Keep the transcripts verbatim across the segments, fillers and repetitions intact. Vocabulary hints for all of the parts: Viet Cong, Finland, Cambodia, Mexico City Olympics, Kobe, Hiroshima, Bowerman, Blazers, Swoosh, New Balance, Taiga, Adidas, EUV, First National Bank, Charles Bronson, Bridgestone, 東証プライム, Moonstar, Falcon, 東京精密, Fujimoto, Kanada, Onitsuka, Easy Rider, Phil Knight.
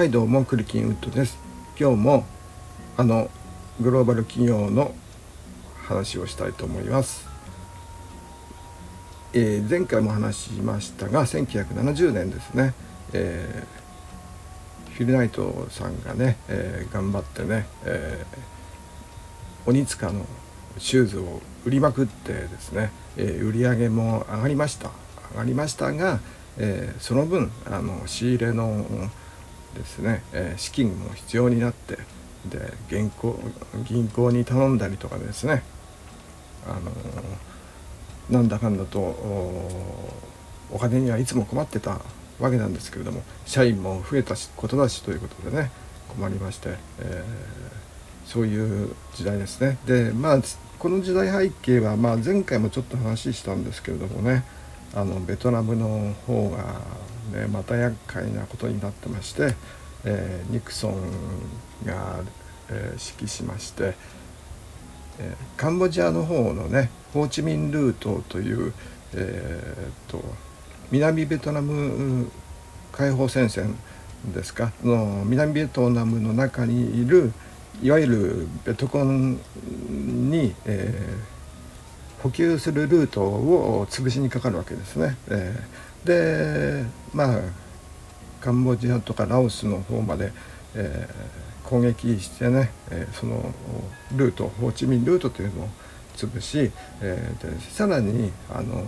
はいどうも、クリキンウッドです。今日もあのグローバル企業の話をしたいと思います。えー、前回も話しましたがせんきゅうひゃくななじゅうねんですね、えー、フィルナイトさんがね、えー、頑張ってね、えー、鬼塚のシューズを売りまくってですね、えー、売り上げも上がりました上がりましたが、えー、その分あの仕入れのですね、えー、資金も必要になって、で銀行、銀行に頼んだりとかですね、あのー、なんだかんだと お, お金にはいつも困ってたわけなんですけれども、社員も増えたことだしということでね、困りまして、えー、そういう時代ですね。でまあこの時代背景は、まあ、前回もちょっと話したんですけれどもね、あのベトナムの方がね、また厄介なことになってまして、えー、ニクソンが、えー、指揮しまして、えー、カンボジアの方のねホーチミンルートという、えー、と南ベトナム解放戦線ですかの南ベトナムの中にいるいわゆるベトコンに、えー、補給するルートを潰しにかかるわけですね。えーでまあカンボジアとかラオスの方まで、えー、攻撃してね、えー、そのルートホーチミンルートというのを潰し、えー、でさらにあの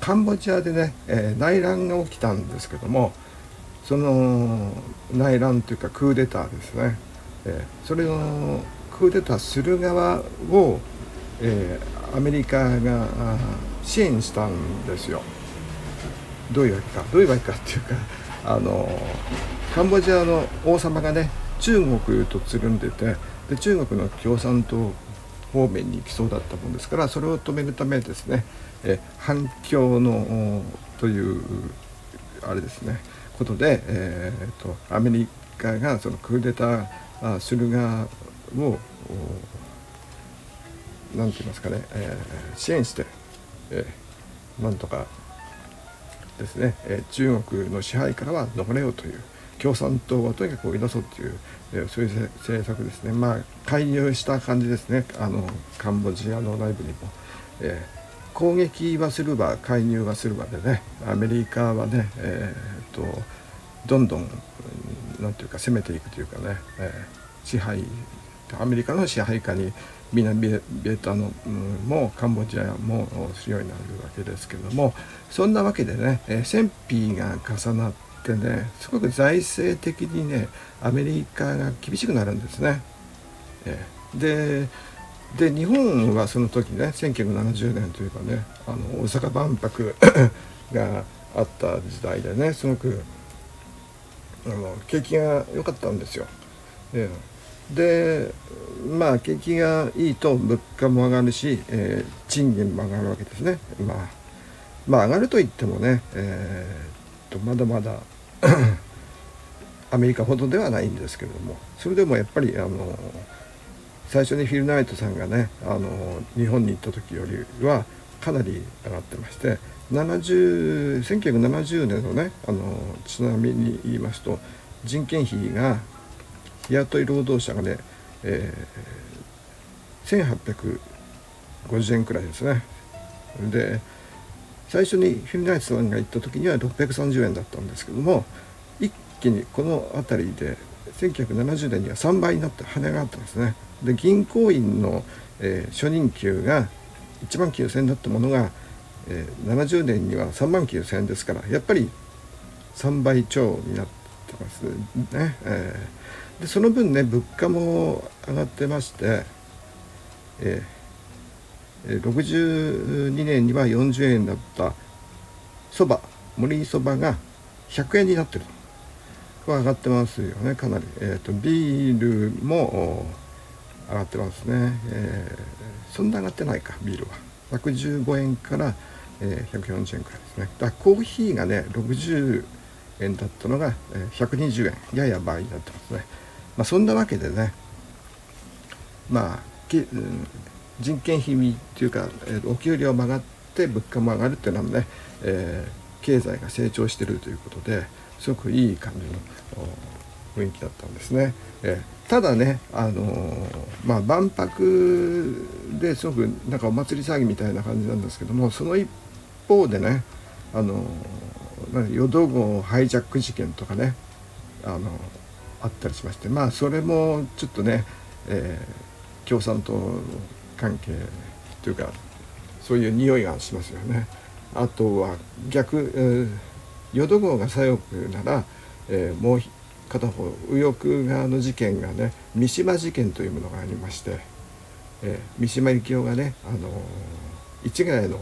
カンボジアでね、えー、内乱が起きたんですけども、その内乱というかクーデターですね、えー、それをクーデターする側を、えー、アメリカが支援したんですよ。どういうわけかどういうわけかっていうか、あのカンボジアの王様がね中国とつるんでて、で中国の共産党方面に行きそうだったもんですから、それを止めるためですね、え反共のというあれですねことで、えー、とアメリカがそのクーデターする側を何て言いますかね、えー、支援して、えー、なんとかですね、えー、中国の支配からは逃れようという、共産党はとにかく追い出そうという、えー、そういう政策ですね、まあ介入した感じですね。あのカンボジアの内部にも、えー、攻撃はするわ介入はするわでね、アメリカはね、えー、とどんどんなんていうか攻めていくというかね、えー、支配アメリカの支配下に南ベトナムもカンボジアもするようになるわけですけども、そんなわけでね、えー、戦費が重なってね、すごく財政的にねアメリカが厳しくなるんですね。えー、で、で日本はその時ねせんきゅうひゃくななじゅうねんというかね、あの大阪万博があった時代でね、すごくあの景気が良かったんですよ。えーでまあ景気がいいと物価も上がるし、えー、賃金も上がるわけですね。まあ、まあ上がるといってもね、えー、とまだまだアメリカほどではないんですけれども、それでもやっぱりあの最初にフィルナイトさんがねあの日本に行った時よりはかなり上がってまして、せんきゅうひゃくななじゅうねんのねあのちなみに言いますと、人件費が日雇い労働者がね、えー、せんはっぴゃくごじゅうえんくらいですね。で最初にフィルナイトさんが行った時にはろっぴゃくさんじゅうえんだったんですけども、一気にこの辺りでせんきゅうひゃくななじゅうねんにはさんばいになって跳ね上がったんですね。で銀行員の、えー、初任給がいちまんきゅうせんえんだったものが、えー、ななじゅうねんにはさんまんきゅうせんえんですから、やっぱりさんばい超になってますね。えー、でその分ね物価も上がってまして、えー、ろくじゅうにねんにはよんじゅうえんだったそば森そばがひゃくえんになってると、上がってますよねかなり。えー、とビールも上がってますね。えー、そんな上がってないか、ビールはひゃくじゅうごえんから、えー、ひゃくよんじゅうえんくらいですね。だからコーヒーがねろくじゅうえんだったのがひゃくにじゅうえん、やや倍になってますね。まあ、そんなわけでね、まあ人件費というかお給料も上がって物価も上がるっていうのはね、えー、経済が成長しているということで、すごくいい感じの雰囲気だったんですね。えー、ただね、あのーまあ、万博ですごくなんかお祭り騒ぎみたいな感じなんですけども、その一方でね、あのー、淀号ハイジャック事件とかね、あのー、あったりしまして、まあそれもちょっとね、えー、共産党関係というかそういう匂いがしますよね。あとは逆、えー、淀号が左翼なら、えー、もう片方右翼側の事件がね、三島事件というものがありまして、えー、三島由紀夫がね、あのー、市ヶ谷の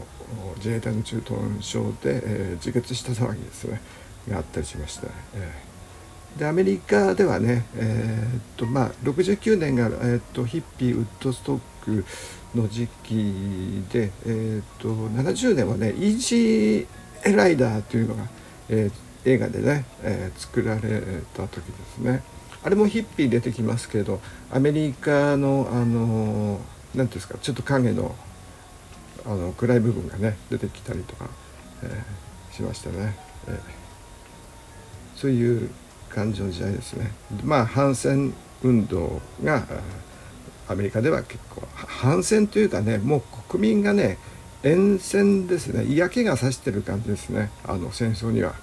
自衛隊の駐屯所で、えー、自決した騒ぎですねがあったりしました。えーでアメリカではね、えーっとまあ、ろくじゅうきゅうねんが、えーっとヒッピーウッドストックの時期で、えーっとななじゅうねんはね、イージーライダーというのが、えー、映画でね、えー、作られた時ですね。あれもヒッピー出てきますけど、アメリカのあの何ていうんですか、ちょっと影の、あの暗い部分がね出てきたりとか、えー、しましたね。えー、そういう感じの時代ですね。まあ反戦運動がアメリカでは結構、反戦というかね、もう国民がね厭戦ですね、嫌気がさしてる感じですね、あの戦争には。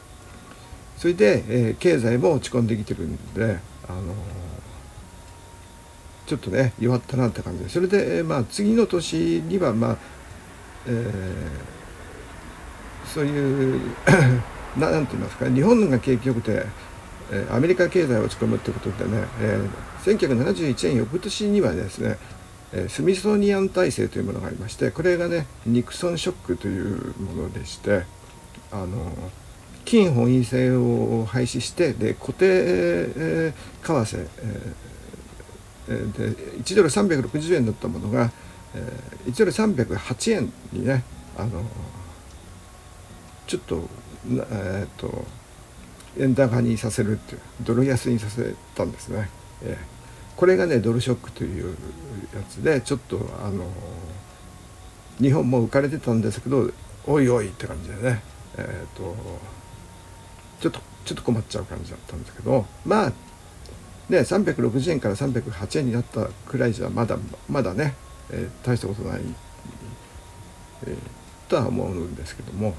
それで、えー、経済も落ち込んできてるんで、あのー、ちょっとね弱ったなって感じで、それで、えー、まあ次の年にはまあ、えー、そういうなんて言いますか、日本が景気よくてアメリカ経済落ち込むということでね、えー、せんきゅうひゃくななじゅういちねん翌年にはですね、スミソニアン体制というものがありまして、これがねニクソンショックというものでして、あの金本位制を廃止して、で固定、えー、為替、えー、でいちドルさんびゃくろくじゅうえんだったものが、えー、いちドルさんびゃくはちえんにね、あのちょっとえー、っと円高にさせるっていう、ドル安にさせたんですね。えー、これがねドルショックというやつで、ちょっとあのー、日本も浮かれてたんですけど、おいおいって感じでね、えー、とちょっとちょっと困っちゃう感じだったんですけど、まあねさんびゃくろくじゅうえんからさんびゃくはちえんになったくらいじゃまだまだね、えー、大したことない、えー、とは思うんですけども、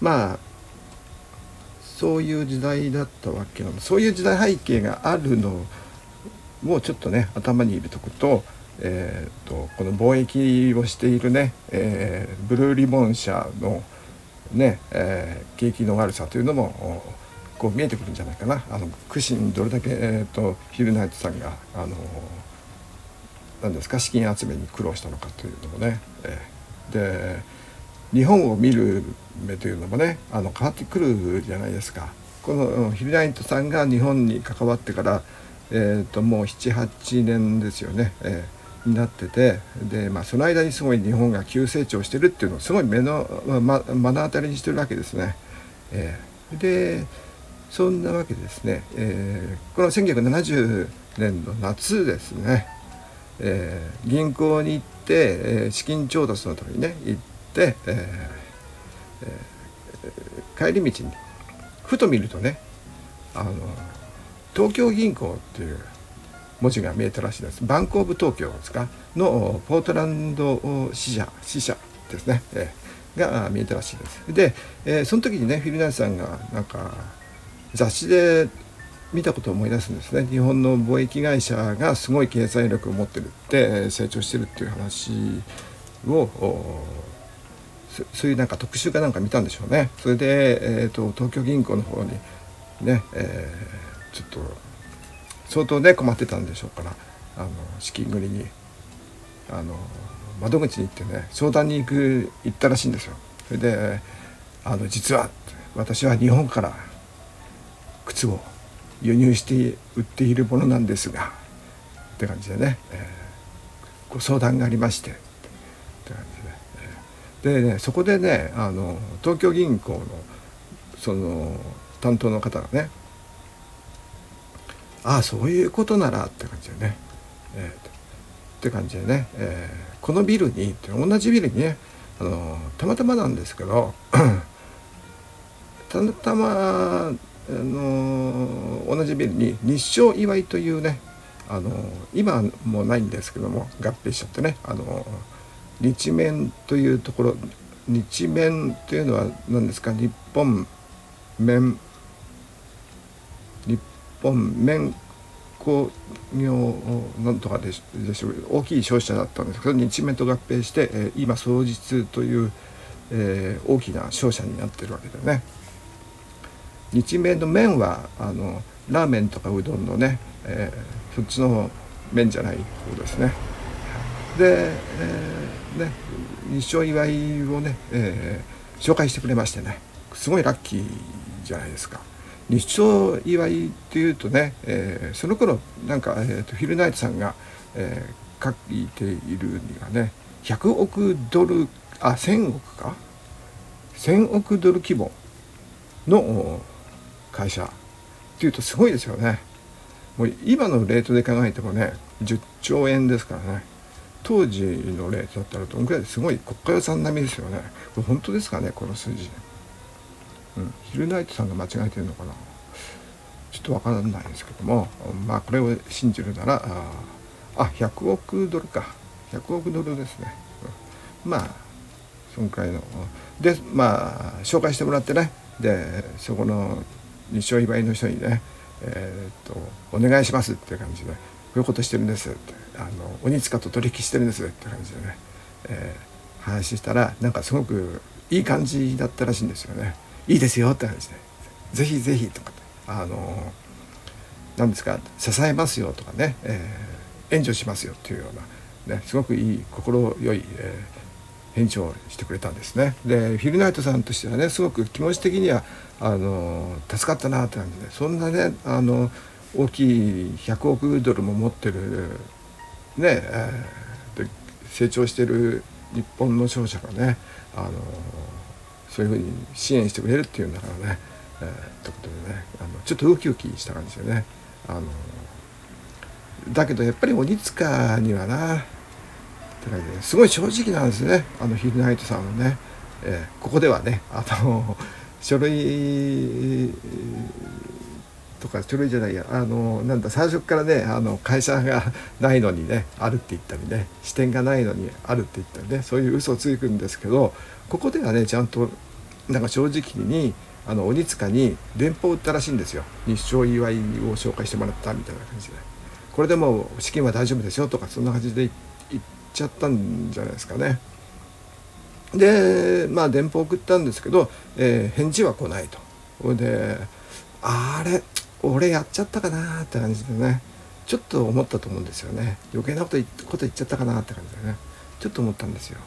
まあそういう時代だったわけなの。そういう時代背景があるのをちょっとね頭に入れとくと、えー、とこの貿易をしているね、えー、ブルーリボン社のね、えー、景気の悪さというのもこう見えてくるんじゃないかな。あの苦心どれだけ、えー、とヒルナイトさんがあのなんですか、資金集めに苦労したのかというのもね、えー、で日本を見る目というのもね、あの変わってくるじゃないですか。このヒルナイトさんが日本に関わってから、えー、ともうななはちねんですよね、えー、になってて、で、まあ、その間にすごい日本が急成長してるっていうのをすごい目の、ま、目の当たりにしてるわけですね。えー、でそんなわけですね、えー、このせんきゅうひゃくななじゅうねんの夏ですね、えー、銀行に行って、えー、資金調達のためにね行ってで、えーえー、帰り道にふと見るとね、あの東京銀行っていう文字が見えたらしいです。バンクオブ東京ですかのポートランド支社支社ですね、えー、が見えたらしいです。で、えー、その時にねフィルナイスさんがなんか雑誌で見たことを思い出すんですね。日本の貿易会社がすごい経済力を持ってるって成長してるっていう話をそ, そういうなんか特集かなんか見たんでしょうね。それで、えー、と東京銀行の方にね、えー、ちょっと相当ね困ってたんでしょうから、あの資金繰りにあの窓口に行ってね相談に行く行ったらしいんですよ。それであの実は私は日本から靴を輸入して売っているものなんですがって感じでね、えー、ご相談がありましてって感じで。でね、そこでねあの東京銀行のその担当の方がね「ああそういうことなら」って感じでね、えー、って感じでね、えー、このビルに同じビルにねあのたまたまなんですけどたたまあの同じビルに日照祝いというね、あの今もうないんですけども合併しちゃってね、あの日面というところ、日面というのは何ですか、日本面日本面工業なんとかでしょう、大きい商社だったんですけど日面と合併して、えー、今双日という、えー、大きな商社になってるわけだよね。日面の面はあのラーメンとかうどんのね、えー、そっちの面じゃない方ですね。で、えー、ね、日照祝いをね、えー、紹介してくれましてね、すごいラッキーじゃないですか。日照祝いっていうとね、えー、その頃なんか、えー、とヒルナイトさんが、えー、書いているにはね、ひゃくおくドル、あ、せんおくか、せんおくドル規模の会社っていうとすごいですよね。もう今のレートで考えてもねじゅっちょうえんですからね、当時のレートだったらどのくらいですごい国家予算並みですよね。これ本当ですかね、この数字。うん、ヒルナイトさんが間違えてるのかな、ちょっとわからないですけども、まあこれを信じるなら、あ、ひゃくおくドルか、ひゃくおくドルですね、うん、まあそのくらいので、まあ紹介してもらってね、でそこの日照祝いの人にね、えー、っとお願いしますっていう感じで、こういうことしてるんですって、あの鬼塚と取引してるんですって感じでね、えー、話したらなんかすごくいい感じだったらしいんですよね。いいですよって話で、ぜひぜひとか、あの何ですか、支えますよとかね、えー、援助しますよっていうような、ね、すごくいい心よい、えー、返事をしてくれたんですね。でヒルナイトさんとしてはね、すごく気持ち的にはあの助かったなって感じで、そんなねあの大きいひゃくおくドルも持ってるね、えー、で成長してる日本の商社がね、あのそういうふうに支援してくれるっていうんだからね、えー、ってことでね、あのちょっとウキウキした感じでね、あのだけどやっぱり鬼塚にはなって感じで、すごい正直なんですね、あのヒルナイトさんもね、えー、ここではね、あの書類とか書類じゃないや、あのなんだ最初からね、あの会社がないのにねあるって言ったりね、支店がないのにあるって言ったりね、そういう嘘をついてくんですけど、ここではねちゃんとなんか正直にあの鬼塚に電報を打ったらしいんですよ。日照祝いを紹介してもらったみたいな感じで、これでもう資金は大丈夫ですよとか、そんな感じで言っちゃったんじゃないですかね。でまあ電報を送ったんですけど、えー、返事は来ないと。であれ俺やっちゃったかなって感じでね、ちょっと思ったと思うんですよね。余計なこと言っちゃったかなって感じでね、ちょっと思ったんですよ。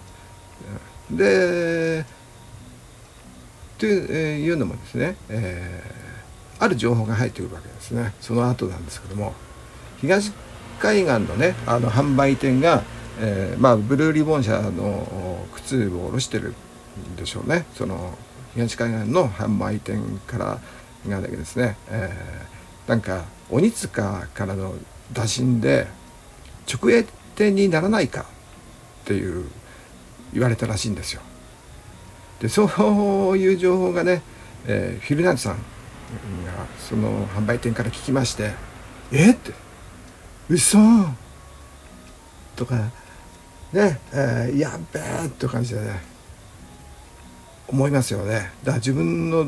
でというのもですね、えー、ある情報が入ってくるわけですね。その後なんですけども、東海岸のねあの販売店が、えーまあ、ブルーリボン社の靴を卸してるんでしょうね。その東海岸の販売店からがだけですね、えー、なんか鬼塚からの打診で直営店にならないかっていう言われたらしいんですよ。でそういう情報がね、えー、ヒルナイトさんがその販売店から聞きまして、えって嘘とかね、えー、やっべーって感じでね思いますよね。だから自分の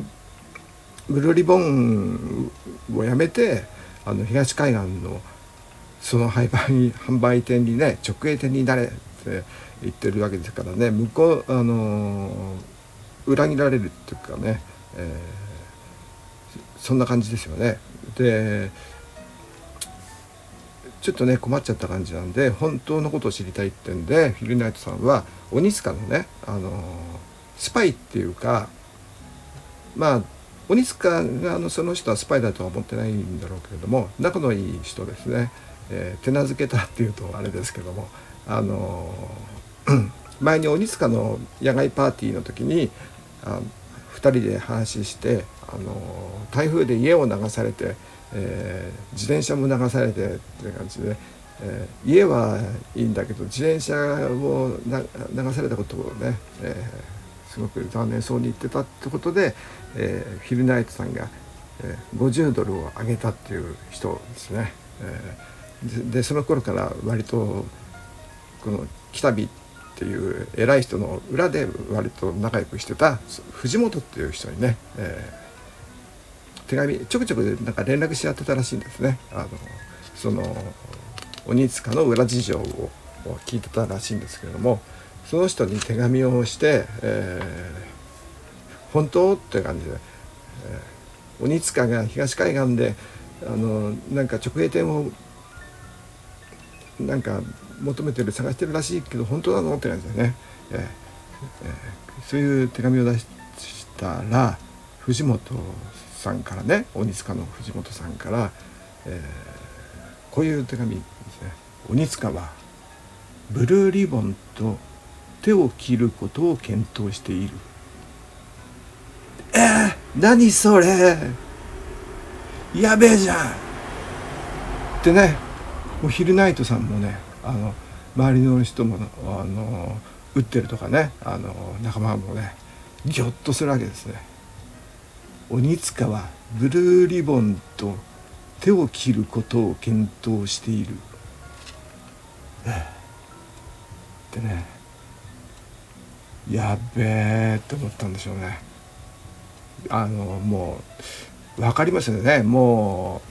ブルーリボンをやめて、あの東海岸のその販売販売店にね直営店になれって言ってるわけですからね、向こうあの裏切られるっていうかね、えー、そんな感じですよね。でちょっとね困っちゃった感じなんで、本当のことを知りたいってんで、ヒルナイトさんは鬼塚のねあのスパイっていうか、まあ鬼塚がのその人はスパイだとは思ってないんだろうけれども、仲のいい人ですね、えー、手なずけたっていうとあれですけども、あのー、前に鬼塚の野外パーティーの時にあふたりで話して、あのー、台風で家を流されて、えー、自転車も流されてっていう感じで、えー、家はいいんだけど自転車をな流されたことをね、えー、すごく残念そうに言ってたってことで、えー、ヒルナイトさんがごじゅうドルを上げたっていう人ですね。えー、でその頃から割とこの北日っていう偉い人の裏で割と仲良くしてた藤本っていう人にね、えー、手紙ちょくちょくなんか連絡し合ってたらしいんですね。あのその鬼塚の裏事情を聞いてたらしいんですけれども、その人に手紙をして、えー、本当って感じで、えー、鬼塚が東海岸であのなんか直営店をなんか求めてる探してるらしいけど本当なのって感じでね、えーえー、そういう手紙を出したら藤本さんからね、鬼塚の藤本さんから、えー、こういう手紙ですね。鬼塚はブルーリボンと手を切ることを検討している。えー、何それやべえじゃんってね、もうヒルナイトさんもね、あの周りの人もあの打ってるとかね、あの仲間もねギョッとするわけですね。鬼塚はブルーリボンと手を切ることを検討しているってね、やべえと思ったんでしょうね。あのもう分かりましたね。も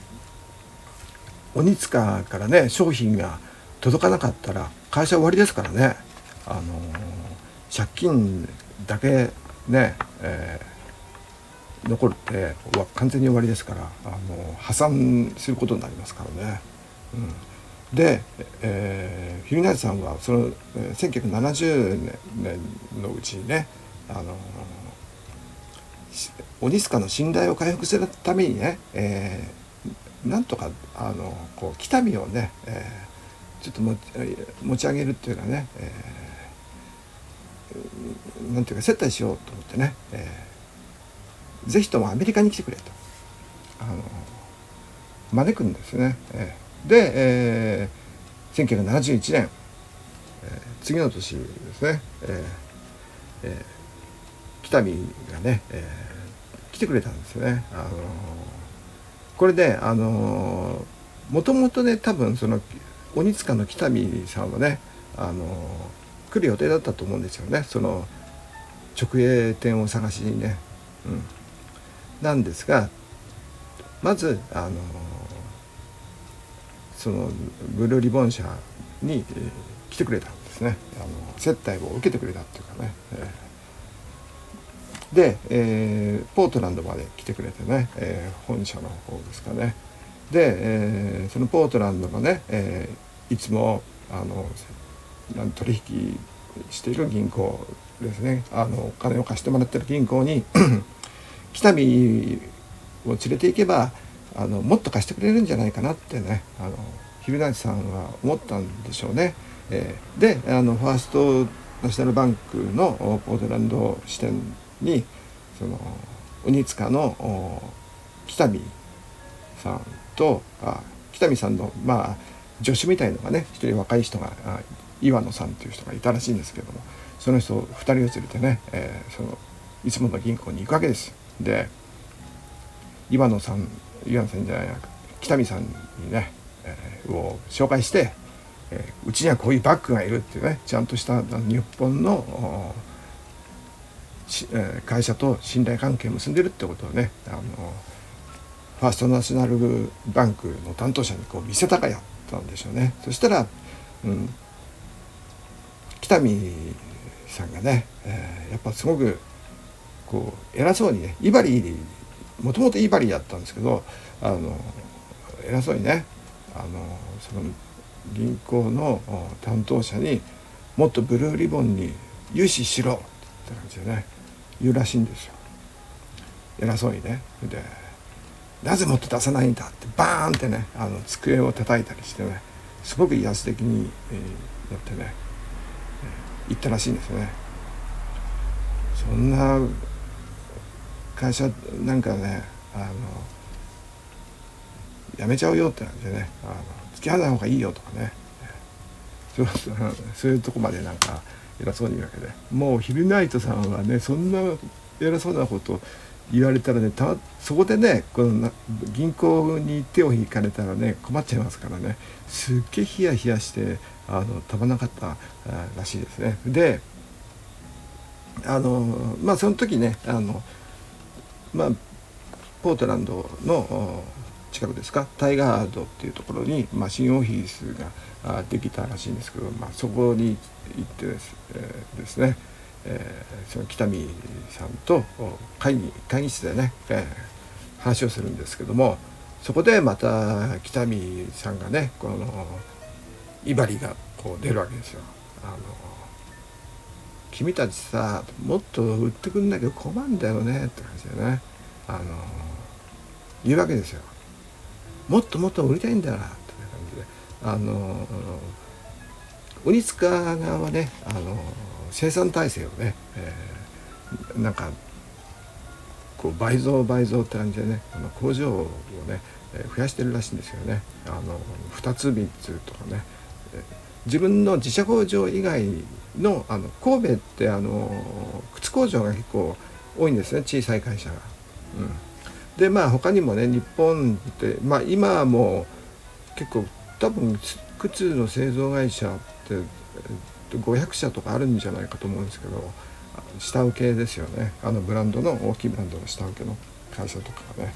う鬼塚からね商品が届かなかったら会社終わりですからね。あの借金だけね、えー、残るって完全に終わりですから、あの破産することになりますからね。うんで、えー、ヒルナイトさんはそのせんきゅうひゃくななじゅうねんのうちにね、あの鬼塚の信頼を回復するためにね、えー、なんとかあのこう北見をね、えー、ちょっとも持ち上げるっていうかね、えー、なんていうか接待しようと思ってね、えー、ぜひともアメリカに来てくれとあの招くんですね。えーで、えー、せんきゅうひゃくななじゅういちねん、えー、次の年ですね、えーえー、北見がね、えー、来てくれたんですよね。あのー、これであのー、もともとね多分その鬼塚の北見さんはね、あのー、来る予定だったと思うんですよね、その直営店を探しにね、うん、なんですが、まずあのーそのブルーリボン社に、えー、来てくれたんですね。あの接待を受けてくれたっていうかね、えー、で、えー、ポートランドまで来てくれてね、えー、本社の方ですかね。で、えー、そのポートランドのね、えー、いつもあの取引している銀行ですね、あのお金を貸してもらってる銀行に北見を連れて行けばあのもっと貸してくれるんじゃないかなってね、あのヒルナイトさんは思ったんでしょうね。えー、であのファーストナショナルバンクのポートランド支店にその鬼塚の北見さんとあ北見さんのまあ助手みたいのがね、一人若い人が岩野さんという人がいたらしいんですけども、その人ふたりを連れてね、えー、そのいつもの銀行に行くわけです。で岩野さん岩野さんじゃない北見さんにね、えー、を紹介して、えー、うちにはこういうバッグがいるっていうね、ちゃんとした日本の、えー、会社と信頼関係を結んでるってことをね、あのファーストナショナルバンクの担当者にこう見せたかやったんでしょうね。そしたら、うん、北見さんがね、えー、やっぱすごくこう偉そうにね、イバリーもともとイバリーだったんですけど、あの偉そうにね、あのその銀行の担当者にもっとブルーリボンに融資しろって感じでね言うらしいんですよ、偉そうにね。でなぜもっと出さないんだってバーンってね、あの机を叩いたりしてね、すごく威圧的になってね言ったらしいんですよね。そんな会社なんかね、あのやめちゃうよって感じでね、あの付き合わない方がいいよとかね、そう、そういうとこまでなんか偉そうに言うわけで、もうヒルナイトさんはね、そんな偉そうなこと言われたらね、たそこでね、この銀行に手を引かれたらね困っちゃいますからね、すっげえヒヤヒヤしてあのたまなかったらしいですね。で、あのまあその時ね、あのまあポートランドの近くですか、タイガードっていうところに、まあ、新オフィスができたらしいんですけど、まあ、そこに行ってです、えー、ですね、えー、その北見さんと会議、会議室でね、えー、話をするんですけども、そこでまた北見さんがね、この威張りがこう出るわけですよ。あの君たちさ、もっと売ってくんなきゃ困るんだよねって感じでね、あの言うわけですよ。もっともっと売りたいんだなって感じで、あの鬼塚側はね、あの生産体制をね、えー、なんかこう倍増倍増って感じでね、あの工場をね増やしてるらしいんですよね。あのふたつみっつとかね、自分の自社工場以外の、あの神戸ってあの靴工場が結構多いんですね、小さい会社が。うんでまあ、他にもね、日本って、まあ、今はもう結構多分靴の製造会社ってごひゃくしゃとかあるんじゃないかと思うんですけど、下請けですよね、あのブランドの、大きいブランドの下請けの会社とかね。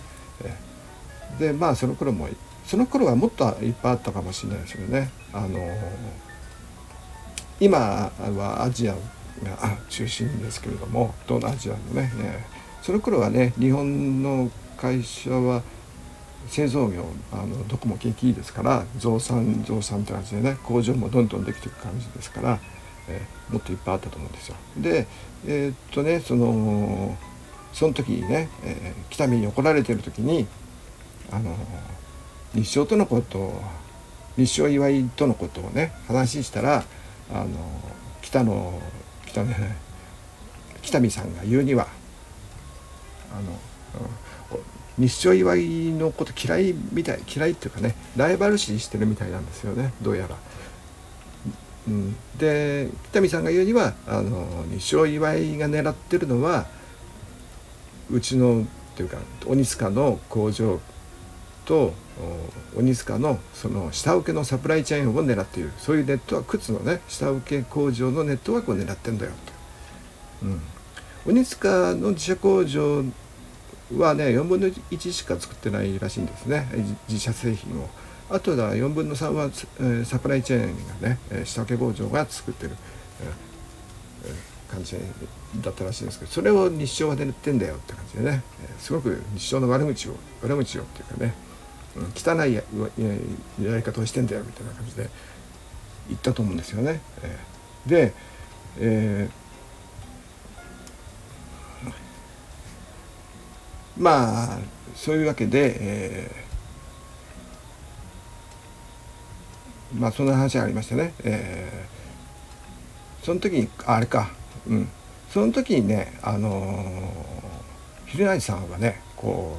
でまあその頃もその頃はもっといっぱいあったかもしれないですよね。あの今はアジアが中心ですけれども、どのアジアのね、その頃はね、日本の会社は製造業、あのどこも景気いいですから、増産増産って感じでね、工場もどんどんできていく感じですから、えー、もっといっぱいあったと思うんですよ。でえー、っとねそのその時にね、えー、北見に怒られてる時に、あの日商とのことを日商岩井とのことをね話したら、あの北の北ね北見さんが言うには、あのうん、日商岩井のこと嫌いみたい嫌いっていうかね、ライバル視してるみたいなんですよね、どうやら。うん、で北見さんが言うには、あの日商岩井が狙ってるのはうちのっていうか鬼塚の工場と鬼塚のその下請けのサプライチェーンを狙っている、そういうネットワーク、靴のね下請け工場のネットワークを狙ってんだよと。うん鬼塚の自社工場はねよんぶんのいちしか作ってないらしいんですね、自社製品を。あとはよんぶんのさんは、えー、サプライチェーンがね下請け工場が作ってる、えー、感じだったらしいんですけど、それを日商が狙ってんだよって感じでね、すごく日商の悪口を悪口をっていうかね、汚い や, や, やり方をしてんだよみたいな感じで言ったと思うんですよね。で、えーまあそういうわけで、えー、まあそんな話がありましたね。えー、その時にあれか、うん、その時にね、あのー、秀成さんはね、こ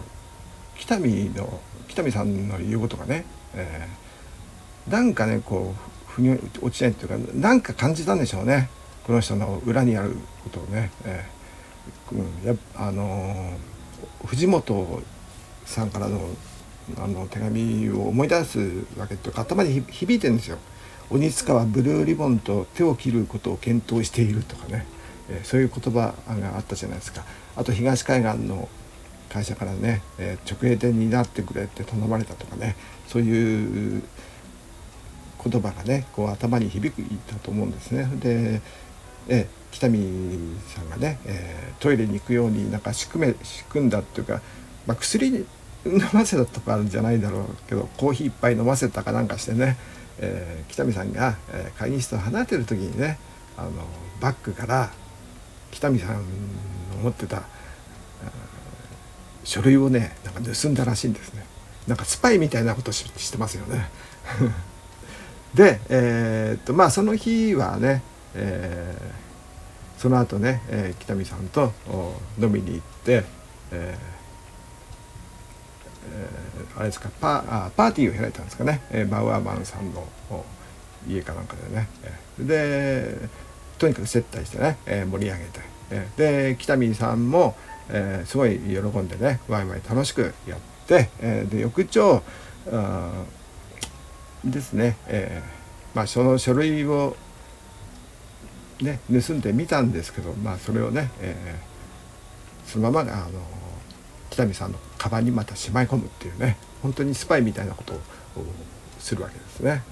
う北見の北見さんの言うことがね、えー、なんかねこう腑に落ちないというか、なんか感じたんでしょうね、この人の裏にあることをね。えー、うん、やあのー藤本さんから の, あの手紙を思い出すわけっていうか、頭に響いてるんですよ。鬼塚はブルーリボンと手を切ることを検討しているとかね、えー、そういう言葉があったじゃないですか。あと東海岸の会社からね、えー、直営店になってくれって頼まれたとかね、そういう言葉がねこう頭に響いたと思うんですね。で、えー北見さんがね、えー、トイレに行くようになんか仕組め仕組んだっていうか、まあ、薬飲ませたとかあるんじゃないだろうけど、コーヒーいっぱい飲ませたかなんかしてね、えー、北見さんが会議室を離れてる時にね、あのバッグから北見さんの持ってた書類をねなんか盗んだらしいんですね。なんかスパイみたいなこと し, してますよね。で、えー、っとまあその日はね、えーその後ね、えー、北見さんと飲みに行って、えー、あれですか、パー、パーティーを開いたんですかね、バウアーマンさんの家かなんかでね。でとにかく接待してね、えー、盛り上げて、えー、で北見さんも、えー、すごい喜んでねワイワイ楽しくやって、えー、で翌朝あですね、えーまあ、その書類を、ね、盗んでみたんですけど、まあ、それをね、えー、そのままあの北見さんのカバンにまたしまい込むっていうね、本当にスパイみたいなことをするわけですね。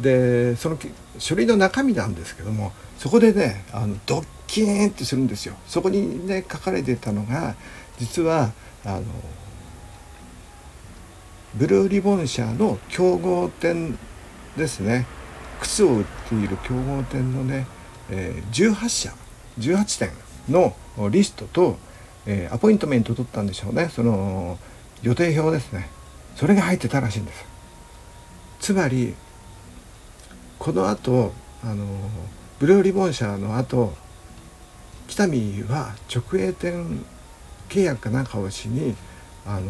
でその書類の中身なんですけども、そこでねあのドッキーンってするんですよ。そこにね書かれてたのが実はあのブルーリボン社の競合店ですね、靴を売っている競合店のねじゅうはちしゃじゅうはちてんのリストとアポイントメント取ったんでしょうね、その予定表ですね、それが入ってたらしいんです。つまりこの後あのブルーリボン社の後北見は直営店契約かなんかをしにあの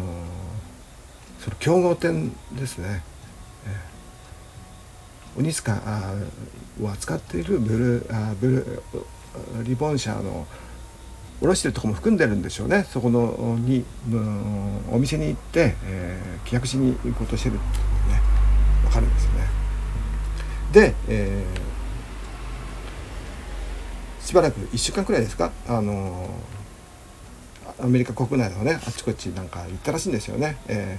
その競合店ですね、鬼塚を扱っているブルーあブルーリボン社の卸してるとこも含んでるんでしょうね、そこのにお店に行って、えー、契約しに行こうとしてるってね分かるんですよね。で、えー、しばらくいっしゅうかんくらいですか、あのー、アメリカ国内のねあちこちなんか行ったらしいんですよね、え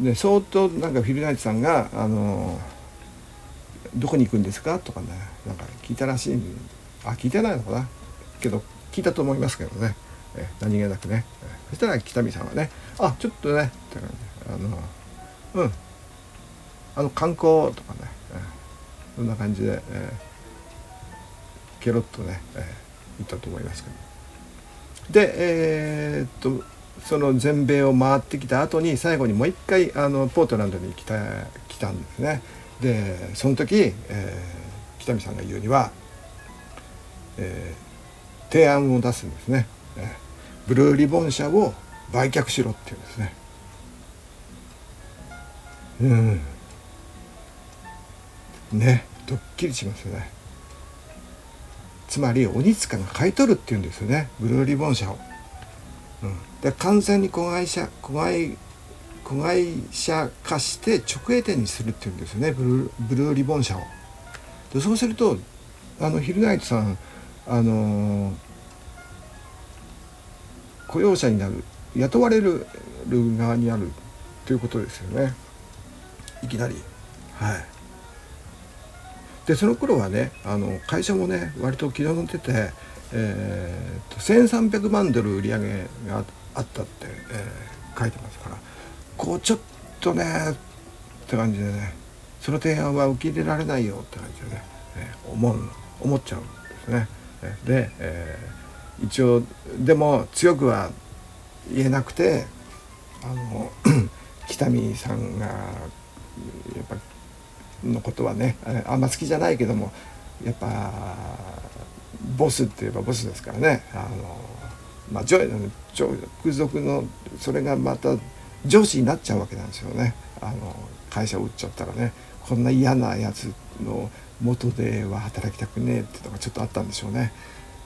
ー、で相当なんかフィルナイトさんが、あのー、どこに行くんですかとかねなんか聞いたらしい、あ聞いてないのかなけど聞いたと思いますけどね、え何気なくね、そしたら北見さんはねあちょっとねってあのうんあの観光とかね、そんな感じで、えー、ケロッとね、えー、言ったと思いますけど、でえー、っとその全米を回ってきた後に最後にもう一回あのポートランドに来た来たんですね。でその時、えー、北見さんが言うには、えー提案を出すんですね。ブルーリボン社を売却しろっていうんですね。うん。ね、ドッキリしますよね。つまり鬼塚が買い取るっていうんですよね、ブルーリボン社を。うん、で完全に子会社子会子会社化して直営店にするっていうんですよね、ブルー、ブルーリボン社を。でそうするとあのヒルナイトさんあの雇用者になる雇われる側になるということですよね、いきなり。はいでその頃はねあの会社もね割と気取ってて、えー、とせんさんびゃくまんドル売り上げがあったって、えー、書いてますから、こうちょっとねって感じでねその提案は受け入れられないよって感じでね、えー、思う思っちゃうんですね。でえー、一応でも強くは言えなくてあの北見さんがやっぱのことはねあんま好きじゃないけどもやっぱボスっていえばボスですからね、あの、まあ、上直属のそれがまた上司になっちゃうわけなんですよね、あの会社を売っちゃったらね、こんな嫌なやつの元では働きたくねえってのがちょっとあったんでしょうね。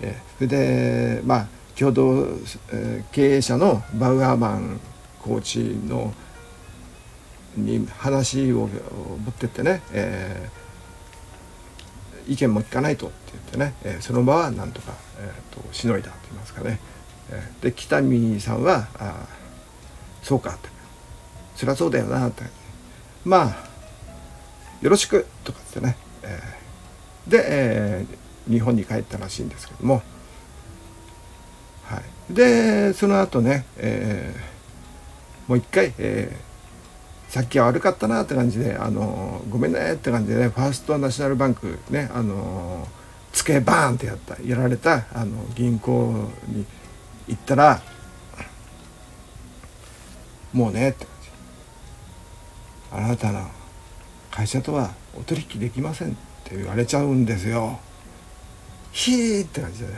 えー、それでまあ共同、えー、経営者のバウアーマンコーチのに話を持ってってね、えー、意見も聞かないとって言ってね、えー、その場はなんとか、えー、としのいだと言いますかね。えー、で北見さんはあそうかってそりゃそうだよなってまあよろしくとかってね。で、えー、日本に帰ったらしいんですけども、はい、でその後ね、えー、もう一回、えー、さっきは悪かったなって感じで、あのー、ごめんねって感じでねファーストナショナルバンクね、あのー、つけバーンってやったやられたあの銀行に行ったらもうねって感じ、あなたの会社とはお取引できませんって言われちゃうんですよ。ひーって感じでね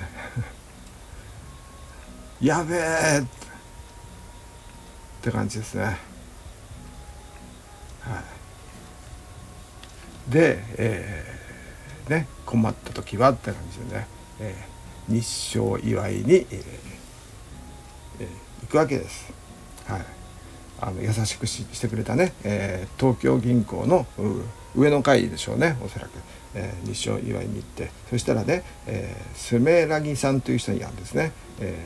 やべえって感じですね。はい、で、えね、困った時はって感じでね、えー、日照祝いに、えーえー、行くわけです、はい。あの優しく し, してくれたね、えー、東京銀行の上の階でしょうね、おそらく、えー、日照祝いに行って、そしたらね、えー、スメラギさんという人に会うんですね、え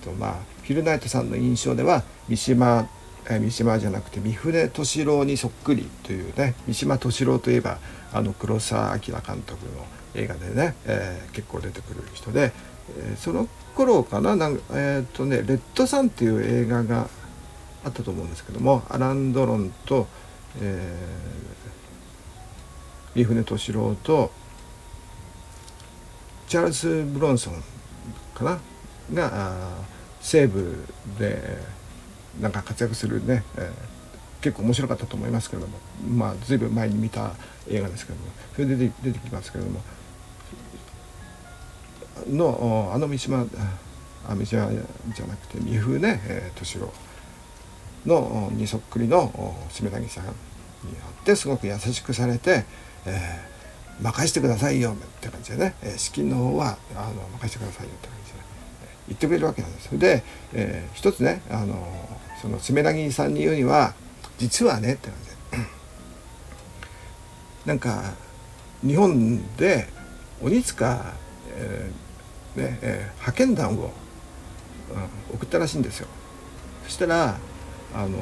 ー、とまあフィルナイトさんの印象では三島、えー、三島じゃなくて三船敏郎にそっくりというね、三島敏郎といえばあの黒澤明監督の映画でね、えー、結構出てくる人で、えー、その頃かな、なんか、えーとね、レッドさんっていう映画があったと思うんですけども、アラン・ドロンと、えー、三船敏郎とチャールズ・ブロンソンかなが西部でなんか活躍するね、えー、結構面白かったと思いますけれども、まあ随分前に見た映画ですけども、それで出て、出てきますけれどものあの三島あ三島じゃなくて三船敏郎のにそっくりのスメラギさんにあって、すごく優しくされて、えー、任してくださいよって感じでね、資金の方はあの任してくださいよって感じで、ね、言ってくれるわけなんです。で、えー、一つね、あのそのスメラギさんに言うには、実はねって感じで、なんか日本で鬼塚、えーねえー、派遣団を、うん、送ったらしいんですよ。そしたらあの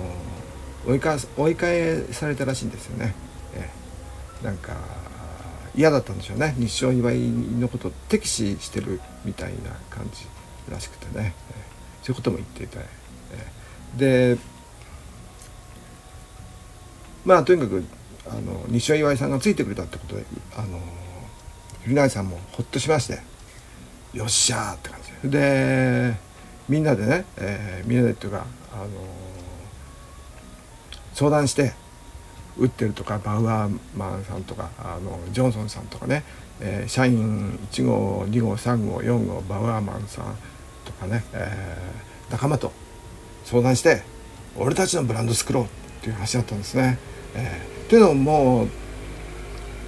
追い返追い返されたらしいんですよね。えなんか嫌だったんでしょうね。日照祝いのことを敵視してるみたいな感じらしくてね、えそういうことも言っていて、えでまあとにかくあの日照祝いさんがついてくれたってことで、あのフィルナイさんもほっとしまして、よっしゃーって感じで、みんなでね、えー、みんなでっていうかあの相談して、ウッデルとかバウアーマンさんとかあのジョンソンさんとかね、えー、社員いち号に号さん号よん号バウアーマンさんとかね、えー、仲間と相談して俺たちのブランド作ろうっていう話だったんですね。えー、っていうのももう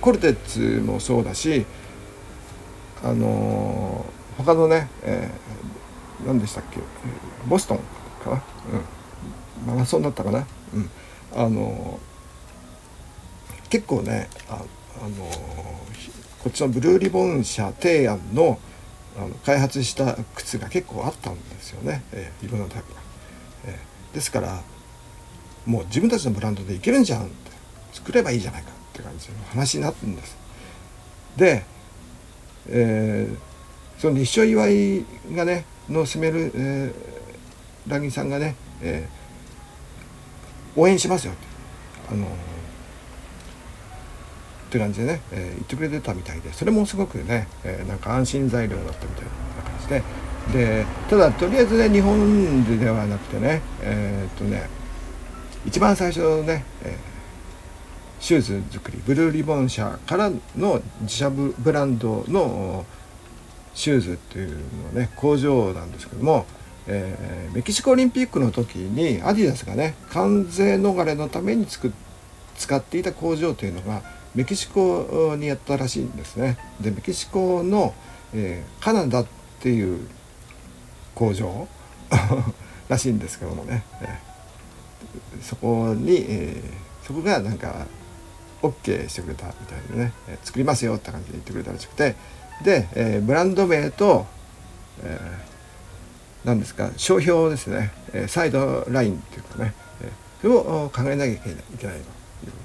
コルテッツもそうだし、あのー、他のね、えー、何でしたっけ、ボストンかな、うん、マラソンだったかな、うん、あの結構ね、ああのこっちのブルーリボン社提案 の, あの開発した靴が結構あったんですよね、えー、いろんなタイプが、えー、ですからもう自分たちのブランドでいけるんじゃんって、作ればいいじゃないかって感じの話になってるんです。で、えー、その日照祝いがねのスメル、えー、ラギさんがね、えー応援しますよって、あのー、って感じでね、えー、言ってくれてたみたいで、それもすごくね、えー、なんか安心材料だったみたいな感じで、でただとりあえずね日本でではなくてね、えー、っとね一番最初のね、えー、シューズ作りブルーリボン社からの自社ブランドのシューズっていうのね工場なんですけども。えー、メキシコオリンピックの時にアディダスがね関税逃れのためにつく使っていた工場というのがメキシコにやったらしいんですね。でメキシコの、えー、カナダっていう工場らしいんですけどもね、えー、そこに、えー、そこがなんか OK してくれたみたいでね、えー、作りますよって感じで言ってくれたらしくて、で、えー、ブランド名と、えーなんですか商標ですね、えー、サイドラインっていうかね、えー、それを考えなきゃいけない、いけないというこ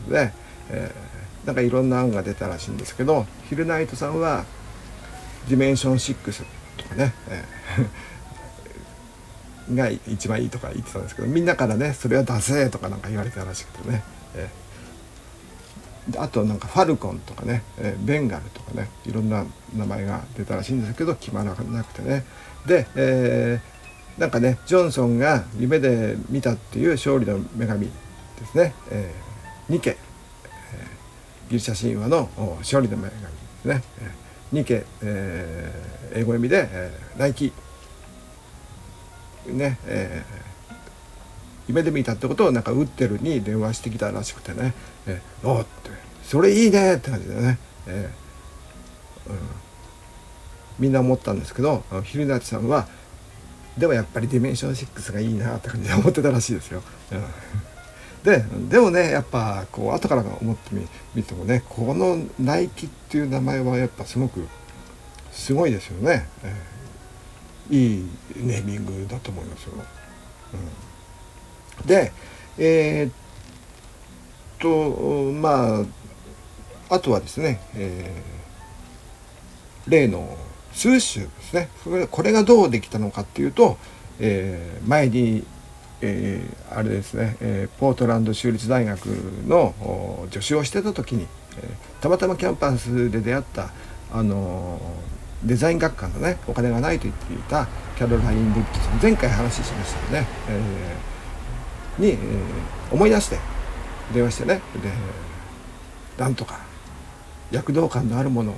とで、えー、なんかいろんな案が出たらしいんですけど、ヒルナイトさんはディメンションろくとかね、えー、が一番いいとか言ってたんですけど、みんなからねそれはダセーとかなんか言われたらしくてね、えー、あとなんかファルコンとかね、えー、ベンガルとかね、いろんな名前が出たらしいんですけど決まらなくてね、で、えー、なんかねジョンソンが夢で見たっていう勝利の女神ですね、えー、ニケ、えー、ギリシャ神話の勝利の女神ですね、えー、ニケ、えー、英語読みで、えー、ナイキね、えー、夢で見たってことをなんかウッデルに電話してきたらしくてね、えー、おーってそれいいねって感じでね、えーうん、みんな思ったんですけど、ひるなちさんはでもやっぱりディメンションろくがいいなって感じで思ってたらしいですよ、うん、で, でもねやっぱこう後から思ってみ見てもね、このナイキっていう名前はやっぱすごくすごいですよね、えー、いいネーミングだと思いますよ、うん、でえー、っとまああとはですね、えー、例のスーシュですね。これがどうできたのかっていうと、えー、前に、えー、あれですね、えー、ポートランド州立大学の助手をしてた時に、えー、たまたまキャンパスで出会った、あのー、デザイン学科のね、お金がないと言っていたキャロライン・デビッドさん、前回話しましたよね、えー、に、えー、思い出して電話してね、でなんとか躍動感のあるものを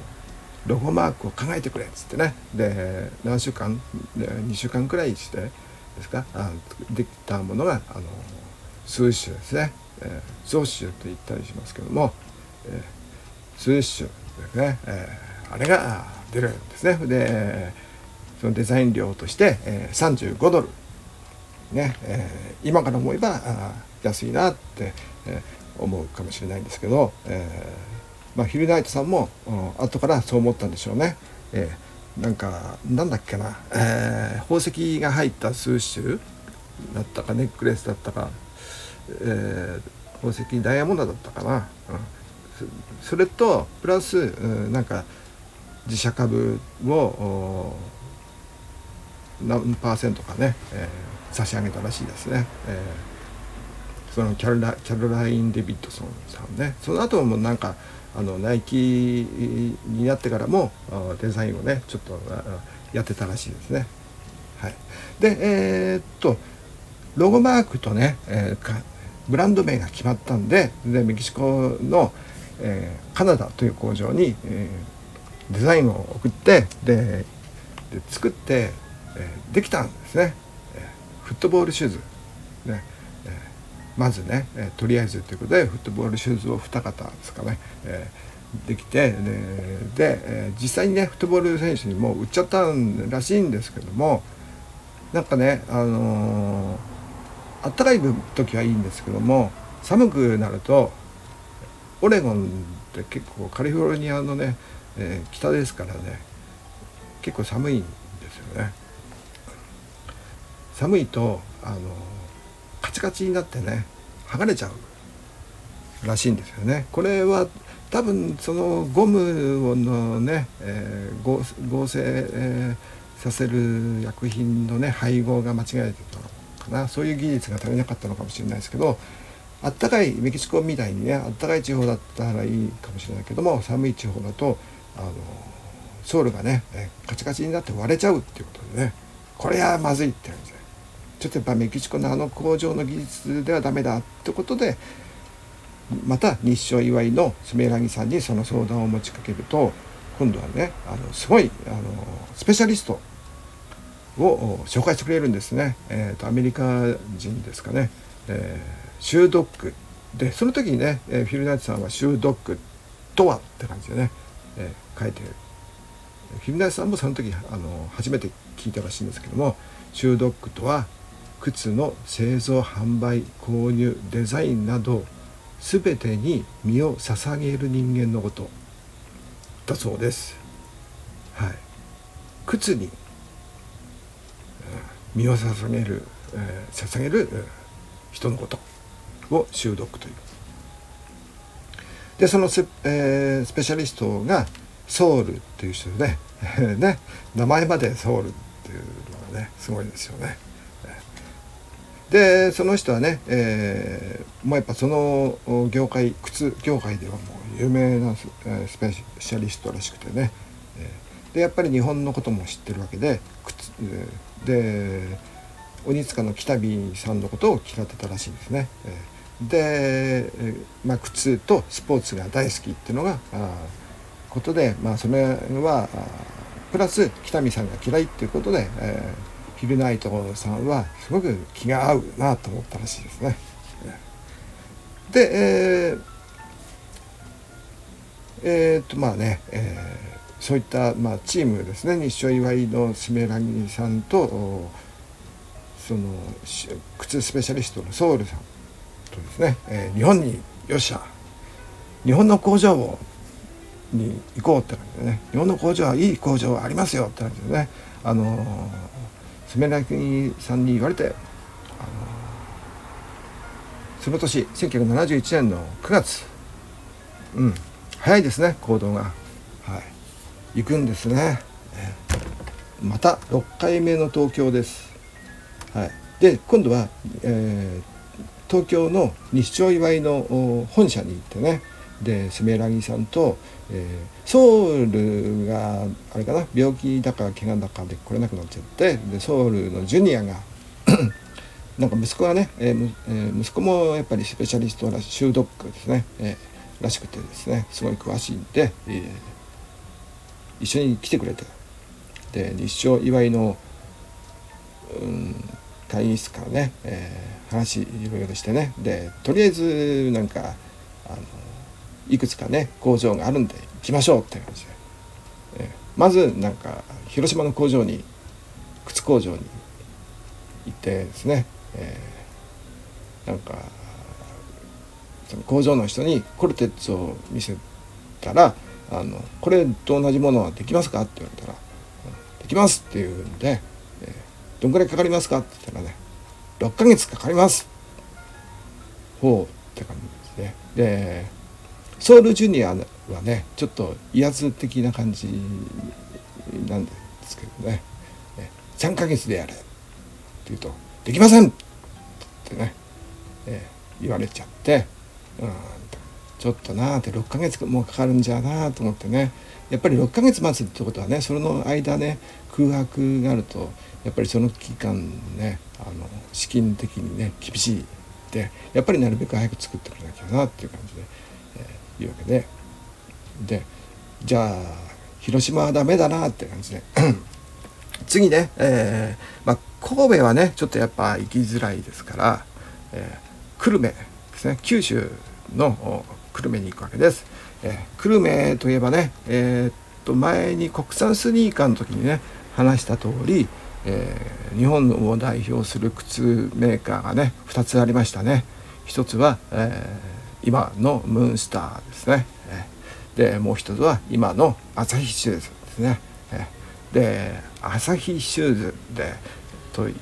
ロゴマークを考えてくれっつってね、で何週間にしゅうかんくらいしてですか、あできたものがあのスーシュですね、えー、ゾーシュと言ったりしますけども、えー、スーシュですね、えー、あれが出るんですね。でそのデザイン料として、えー、さんじゅうごドルね、えー、今から思えば安いなって、えー、思うかもしれないんですけど、えーまあ、ヒルナイトさんも後からそう思ったんでしょうね、えー、なんかなんだっけな、えー、宝石が入ったスーシュだったかネックレスだったか、えー、宝石ダイヤモンドだったかな、うん、それとプラス、うん、なんか自社株を何パーセントかね、えー、差し上げたらしいですね、えー、そのキャロラ、キャロライン・デビッドソンさんね。その後もなんかあのナイキになってからもデザインをねちょっとやってたらしいですね。はい、でえー、っとロゴマークとね、えー、ブランド名が決まったんで、でメキシコの、えー、カナダという工場に、えー、デザインを送って で, で作って、えー、できたんですね。フットボールシューズね。まずね、えー、とりあえずということでフットボールシューズをに型ですかね、えー、できて、で、で、えー、実際にねフットボール選手にもう売っちゃったらしいんですけども、なんかね、あのー、暖かい時はいいんですけども寒くなると、オレゴンって結構カリフォルニアのね、えー、北ですからね結構寒いんですよね。寒いとあのーカチカチになってね剥がれちゃうらしいんですよね。これは多分そのゴムのね、えー、合, 合成、えー、させる薬品のね配合が間違えてたのかな、そういう技術が足りなかったのかもしれないですけど、あったかいメキシコみたいにねあったかい地方だったらいいかもしれないけども、寒い地方だとあのソールがねカチカチになって割れちゃうっていうことでね、これはまずいって感じで、ちょっとやっぱメキシコのあの工場の技術ではダメだってことで、また日照祝いのスメラギさんにその相談を持ちかけると、今度はねあのすごいあのスペシャリストを紹介してくれるんですね、えー、とアメリカ人ですかね、えー、シュードッグで、その時にね、えー、フィルナイトさんはシュードッグとはって感じでね、えー、書いてる。フィルナイトさんもその時あの初めて聞いたらしいんですけども、シュードッグとは靴の製造販売購入デザインなど全てに身を捧げる人間のことだそうです。はい、靴に身を捧げる、えー、捧げる人のことをシュードッグという。でそのス、えー、スペシャリストがソウルっていう人で ね, ね名前までソウルっていうのがねすごいですよね。でその人はね、えー、もうやっぱその業界靴業界ではもう有名な ス,、えー、スペシャリストらしくてね、えー、でやっぱり日本のことも知ってるわけで、靴で鬼塚の北見さんのことを嫌ってたらしいんですね。で、まあ、靴とスポーツが大好きっていうのがあことで、まあ、それはプラス北見さんが嫌いっていうことで、えーヒルナイトさんはすごく気が合うなと思ったらしいですね。でえー、えー、っとまあね、えそういった、まあ、チームですね、日照岩井のしめらぎさんとその靴スペシャリストのソウルさんとですね、えー、日本によっしゃ日本の工場をに行こうって感じでね、日本の工場はいい工場ありますよって感じでね、あのすめらぎさんに言われて、あのその年せんきゅうひゃくななじゅういちねんのくがつ、うん早いですね行動が、はい行くんですね。またろっかいめの東京です。はいで今度は、えー、東京の西町岩井の本社に行ってね。でスメラギさんと、えー、ソウルがあれかな病気だか怪我だかで来れなくなっちゃって、でソウルのジュニアがなんか息子がね、えーえー、息子もやっぱりスペシャリストらしい、シュードックですね、えー、らしくてですね、すごい詳しいんで、えー、一緒に来てくれて、で日照岩井の、うん、会議室からね、えー、話いろいろしてね、でとりあえずなんかあのいくつかね工場があるんで行きましょうって感じで、えまずなんか広島の工場に靴工場に行ってですね、えー、なんかその工場の人にコルテッツを見せたら、あのこれと同じものはできますかって言われたら、うん、できますっていうんで、えー、どんくらいかかりますかって言ったらねろっかげつかかりますほうって感じですね。でソウルジュニアはねちょっと威圧的な感じなんですけどね、さんかげつでやれって言うとできませんってね、えー、言われちゃって、うんちょっとなーってろっかげつもかかるんじゃなーと思ってね、やっぱりろっかげつ待つってことはね、その間ね空白があるとやっぱりその期間ね、あの資金的にね厳しいで、やっぱりなるべく早く作ってくれなきゃなっていう感じで。いうわけで、でじゃあ広島はダメだなって感じで次ね、えーまあ、神戸はねちょっとやっぱ行きづらいですから、えー、久留米ですね、九州の久留米に行くわけです、えー、久留米といえばね、えー、っと前に国産スニーカーの時にね話した通り、えー、日本を代表する靴メーカーがねふたつありましたね。ひとつは、えー今のムーンスターですね。でもう一つは今の朝日シューズですね。で朝日シューズでとい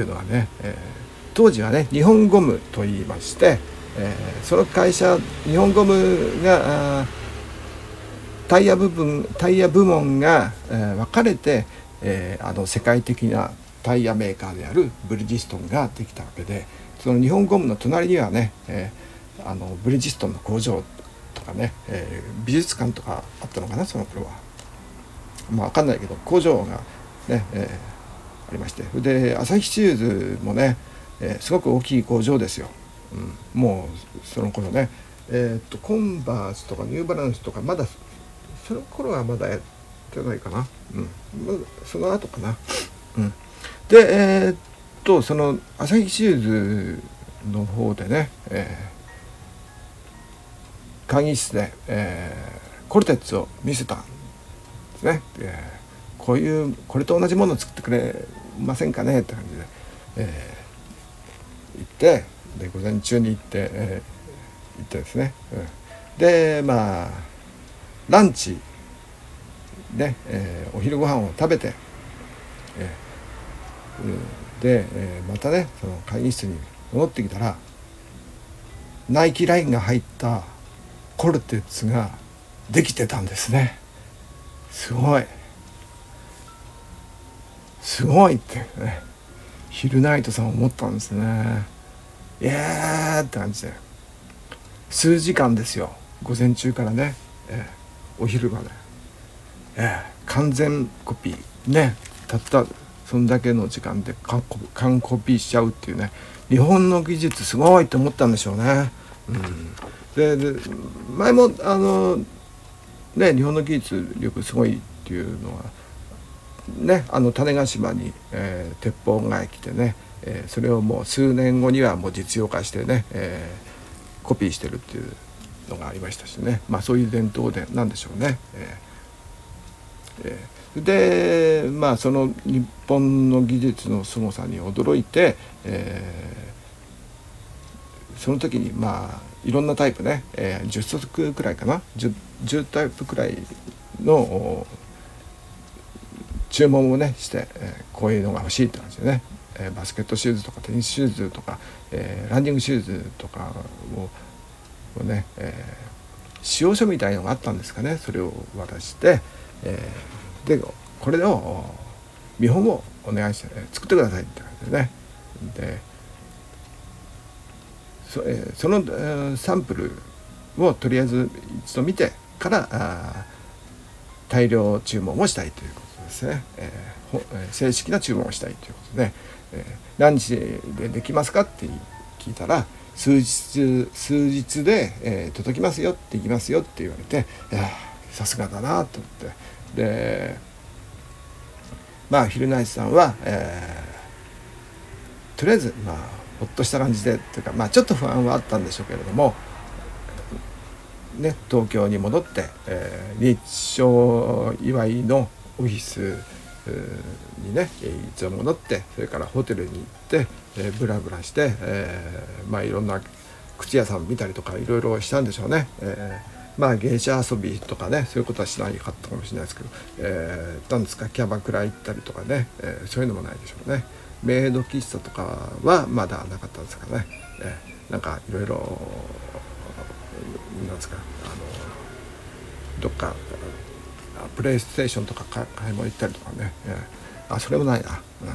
うのはね、当時はね日本ゴムといいまして、その会社日本ゴムがタイヤ部分タイヤ部門が分かれて、あの世界的なタイヤメーカーであるブリヂストンができたわけで、その日本ゴムの隣にはねあのブリヂストンの工場とかね、えー、美術館とかあったのかなその頃は、まあ分かんないけど工場がね、えー、ありまして、で朝日シューズもね、えー、すごく大きい工場ですよ、うん、もうその頃ね、えー、っとコンバースとかニューバランスとかまだその頃はまだやってないかな、うんま、その後かな、うん、でえー、っとその朝日シューズの方でね、えー会議室で、えー、コルテッツを見せたんですね、えー、こういうこれと同じものを作ってくれませんかねって感じで、えー、行ってで午前中に行って、えー、行ってですね、うん、でまあランチね、えー、お昼ご飯を食べて、えー、で、えー、またねその会議室に戻ってきたらナイキラインが入ったコルテッツができてたんですね。すごいすごいってねヒルナイトさん思ったんですね。いやーって感じで数時間ですよ、午前中からね、えー、お昼まで、えー、完全コピーね、たったそんだけの時間で完コピー、完コピーしちゃうっていうね、日本の技術すごいと思ったんでしょうね。うんでで前もあの、ね、日本の技術力すごいっていうのは、ね、あの種子島に、えー、鉄砲が来てね、えー、それをもう数年後にはもう実用化してね、えー、コピーしてるっていうのがありましたしね、まあ、そういう伝統でなんでしょうね、えでまあその日本の技術のすごさに驚いて、えー、その時にまあいろんなタイプね、えー、じゅっそくくらいかな じゅう, じゅうタイプくらいの注文をねして、えー、こういうのが欲しいって話でね、えー、バスケットシューズとかテニスシューズとか、えー、ランニングシューズとかを、をね、えー、使用書みたいのがあったんですかね、それを渡して、えーでこれを見本をお願いして、ね、作ってくださいって感じでね、で そ, そのサンプルをとりあえず一度見てから大量注文をしたいということですね、えー、正式な注文をしたいということで、えー、何日でできますかって聞いたら数日数日で、えー、届きますよってできますよって言われて、さすがだなと思って、でまあヒルナイスさんは、えー、とりあえず、まあ、ほっとした感じでというか、まあ、ちょっと不安はあったんでしょうけれども、ね、東京に戻って、えー、認知症祝いのオフィスにね一応戻って、それからホテルに行って、えー、ブラブラして、えーまあ、いろんな靴屋さん見たりとかいろいろしたんでしょうね。えーまあ芸者遊びとかね、そういうことはしなかったかもしれないですけど、えー、なんですかキャバクラ行ったりとかね、えー、そういうのもないでしょうね。メイド喫茶とかはまだなかったんですからね、えー、なんかいろいろなんですかあのどっかプレイステーションとか買い物行ったりとかね、えー、あそれもないな、うん、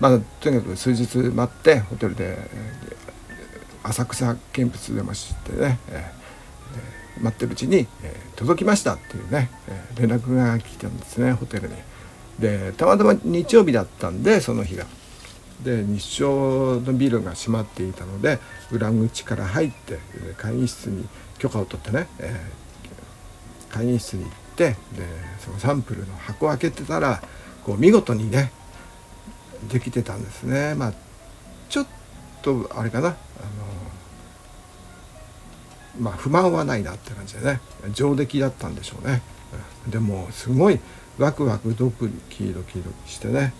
まあとにかく数日待ってホテルで浅草見物でもしてね、えー待ってるうちに、えー、届きましたっていうね、えー、連絡が来たんですね、ホテルに。でたまたま日曜日だったんで、その日がで日照のビルが閉まっていたので裏口から入って会議室に許可を取ってね、えー、会議室に行ってでそのサンプルの箱を開けてたらこう見事にねできてたんですね。まあちょっとあれかな、あのまあ、不満はないなって感じでね、上出来だったんでしょうね。でもすごいワクワクドキドキドキしてね、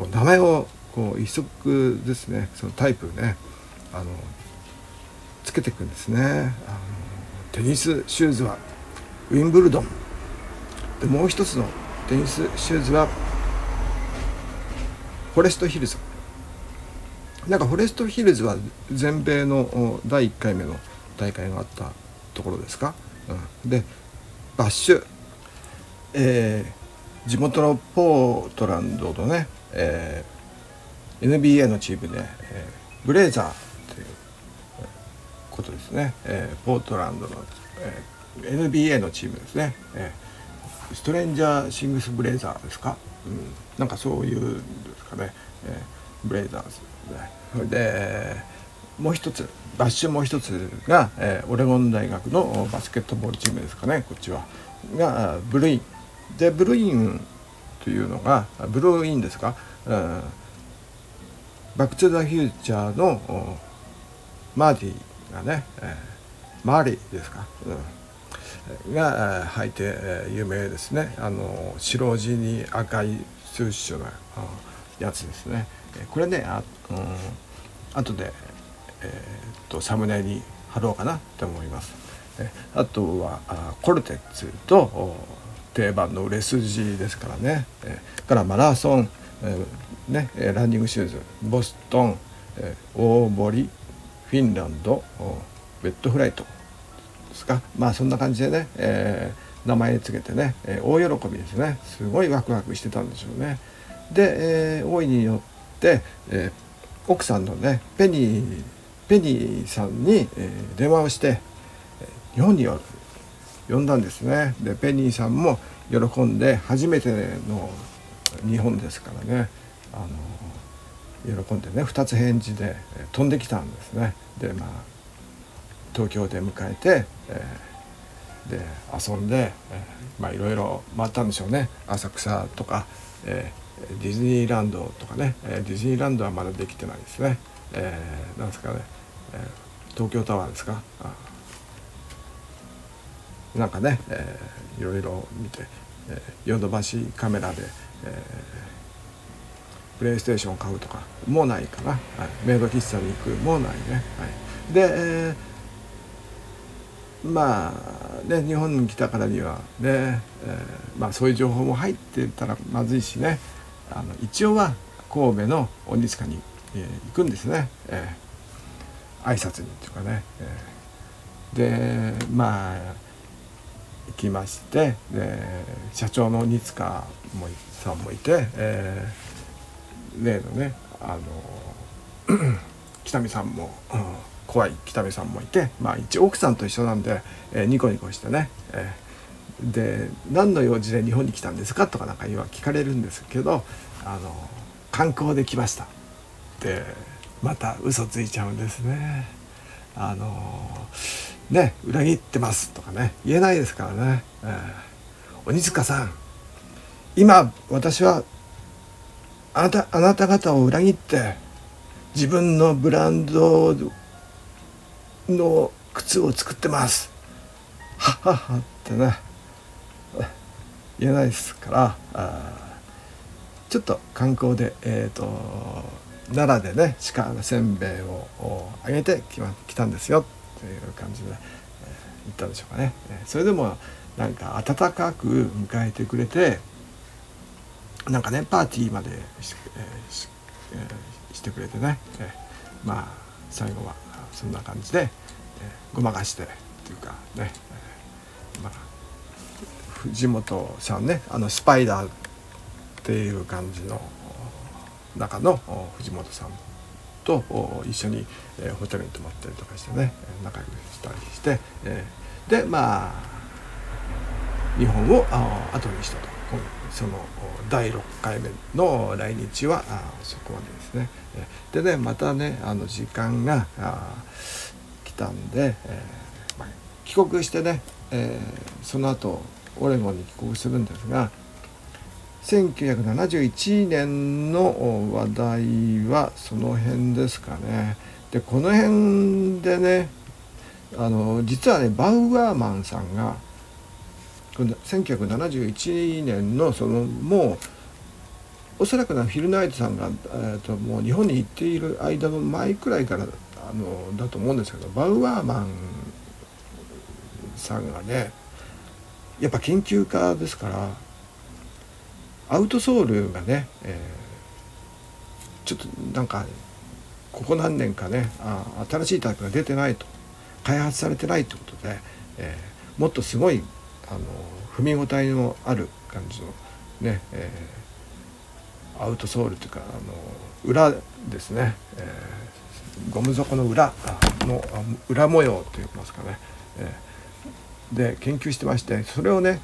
あのこう名前をこう一足ですね、そのタイプねあのつけていくんですね。あのテニスシューズはウィンブルドンで、もう一つのテニスシューズはフォレストヒルズ。なんかフォレストヒルズは全米のだいいっかいめの大会があったところですか、うん、でバッシュ、えー、地元のポートランドのね、えー、エヌビーエー のチームで、えー、ブレーザーということですね、えー、ポートランドの、えー、エヌビーエー のチームですね、えー、ストレンジャーシングスブレーザーですか、うん、なんかそういうんですかね、えーブレイザーズで、もう一つバッシュもう一つが、えー、オレゴン大学のバスケットボールチームですかね、こっちはがブルインで、ブルインというのがブルーインですか、うん、バック・トゥ・ザ・フューチャーのマーティがね、えー、マーリーですか、うん、が履いて、えー、有名ですね。あの白地に赤いスーッシュなやつですね。これね、あ、うん、後で、えー、っとサムネに貼ろうかなと思います。えあとはあコルテッツと定番の売れ筋ですからね、えからマラソン、えーね、ランニングシューズボストン、えー、大堀フィンランドベッドフライトですか、まあそんな感じでね、えー、名前つけてね、えー、大喜びですね。すごいワクワクしてたんでしょうね。で、えー、大いによってで、えー、奥さんのねペニーペニーさんに、えー、電話をして、えー、日本に呼んだんですね。でペニーさんも喜んで、初めての日本ですからね、あの喜んでねふたつ返事で、えー、飛んできたんですね。でまあ東京で迎えて、えー、で遊んで、えー、まあいろいろ回ったんでしょうね。浅草とか、えーディズニーランドとかね、ディズニーランドはまだできてないですね、えー、なんですかね、えー、東京タワーですか、あなんかね、えー、いろいろ見て、ヨドバシカメラで、えー、プレイステーションを買うとかもないかな、はい、メイド喫茶に行くもないね、はい、で、えー、まあね日本に来たからにはね、えーまあ、そういう情報も入ってたらまずいしね、あの一応は神戸の鬼塚に、えー、行くんですね、えー、挨拶にというかね、えー、でまあ行きまして、で社長の鬼塚さんもいて、えー、例のねあの北見さんも、うん、怖い北見さんもいて、まあ一応奥さんと一緒なんで、えー、ニコニコしてね、えー、で何の用事で日本に来たんですかとかなんか今聞かれるんですけど、あの観光で来ましたでまた嘘ついちゃうんですね。あのね、裏切ってますとかね言えないですからね、えー、鬼塚さん今私はあなた、あなた方を裏切って自分のブランドの靴を作ってますはっはっはってね言えないですから、ちょっと観光で、えーと奈良でね鹿のせんべいをあげてきま、来たんですよという感じで、えー、言ったでしょうかね、えー、それでもなんか温かく迎えてくれて、なんかねパーティーまで し,、えー し, えー、してくれてね、えー、まあ最後はそんな感じで、えー、ごまかしてというかね、えーまあ、藤本さんね、あのスパイダーっていう感じの中の藤本さんと一緒にホテルに泊まったりとかしてね仲良くしたりして、でまあ日本を後にしたと、そのだいろっかいめの来日はそこまでですね。でねまたねあの時間が来たんで帰国してね、その後オレゴンに帰国するんですが、せんきゅうひゃくななじゅういちねんの話題はその辺ですかね。でこの辺でねあの実はねバウアーマンさんがせんきゅうひゃくななじゅういちねんのそのもうおそらくなフィル・ナイトさんが、えー、ともう日本に行っている間の前くらいからあのだと思うんですけど、バウアーマンさんがねやっぱ研究家ですからアウトソールがね、えー、ちょっとなんかここ何年かねあ新しいタイプが出てないと開発されてないってことで、えー、もっとすごいあの踏み応えのある感じのね、えー、アウトソールというかあの裏ですね、えー、ゴム底の裏の裏模様といいますかね、えー、で研究してまして、それをね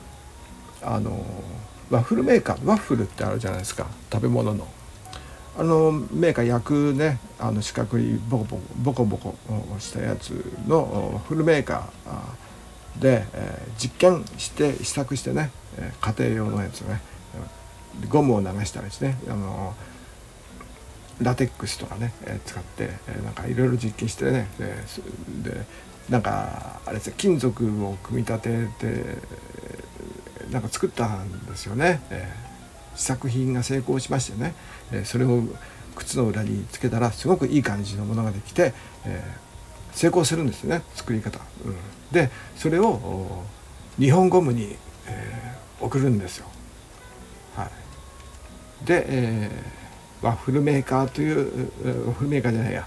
あのワッフルメーカー、ワッフルってあるじゃないですか食べ物のあのメーカー焼くねあの四角いボコボコボコボコしたやつのワッフルメーカーで、えー、実験して試作してね家庭用のやつねゴムを流したりしてねあのラテックスとかね使ってなんかいろいろ実験してね、で、でなんかあれですね金属を組み立ててなんか作ったんですよね、えー、試作品が成功しましてね、えー、それを靴の裏につけたらすごくいい感じのものができて、えー、成功するんですね作り方、うん、でそれを日本ゴムに、えー、送るんですよ、はい、で、えー、ワッフルメーカーというワッフルメーカーじゃないや、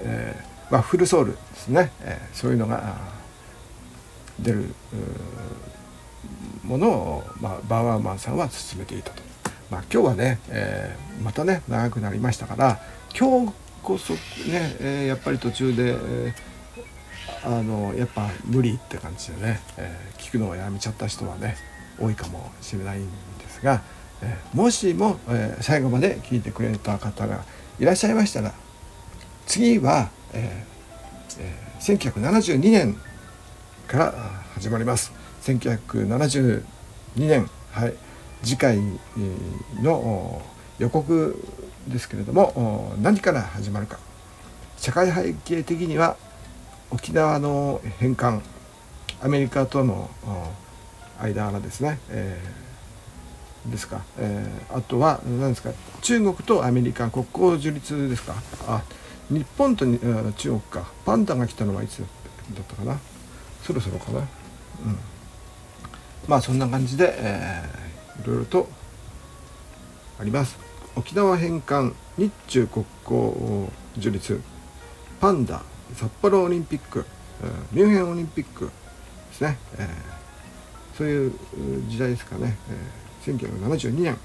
えー、ワッフルソールですね、えー、そういうのが出るものを、まあ、バウアーマンさんは進めていたと。まあ、今日はね、えー、またね長くなりましたから今日こそね、えー、やっぱり途中で、えー、あのやっぱ無理って感じでね、えー、聞くのをやめちゃった人はね多いかもしれないんですが、えー、もしも、えー、最後まで聞いてくれた方がいらっしゃいましたら次は、えーえー、せんきゅうひゃくななじゅうにねんから始まります。せんきゅうひゃくななじゅうにねん、はい、次回の予告ですけれども何から始まるか、社会背景的には沖縄の返還アメリカとの間のですね、えですか、えー、あとは何ですか、中国とアメリカ国交樹立ですか。あ、日本と中国か。パンダが来たのはいつだったかな、そろそろかな、うん、まあそんな感じで、えー、いろいろとあります。沖縄返還、日中国交樹立、パンダ、札幌オリンピック、ミュンヘンオリンピックですね、えー、そういう時代ですかね、えー、せんきゅうひゃくななじゅうにねん、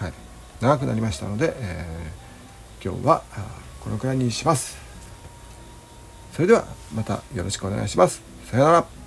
はい、長くなりましたので、えー、今日はこのくらいにします。それではまたよろしくお願いします。さよなら。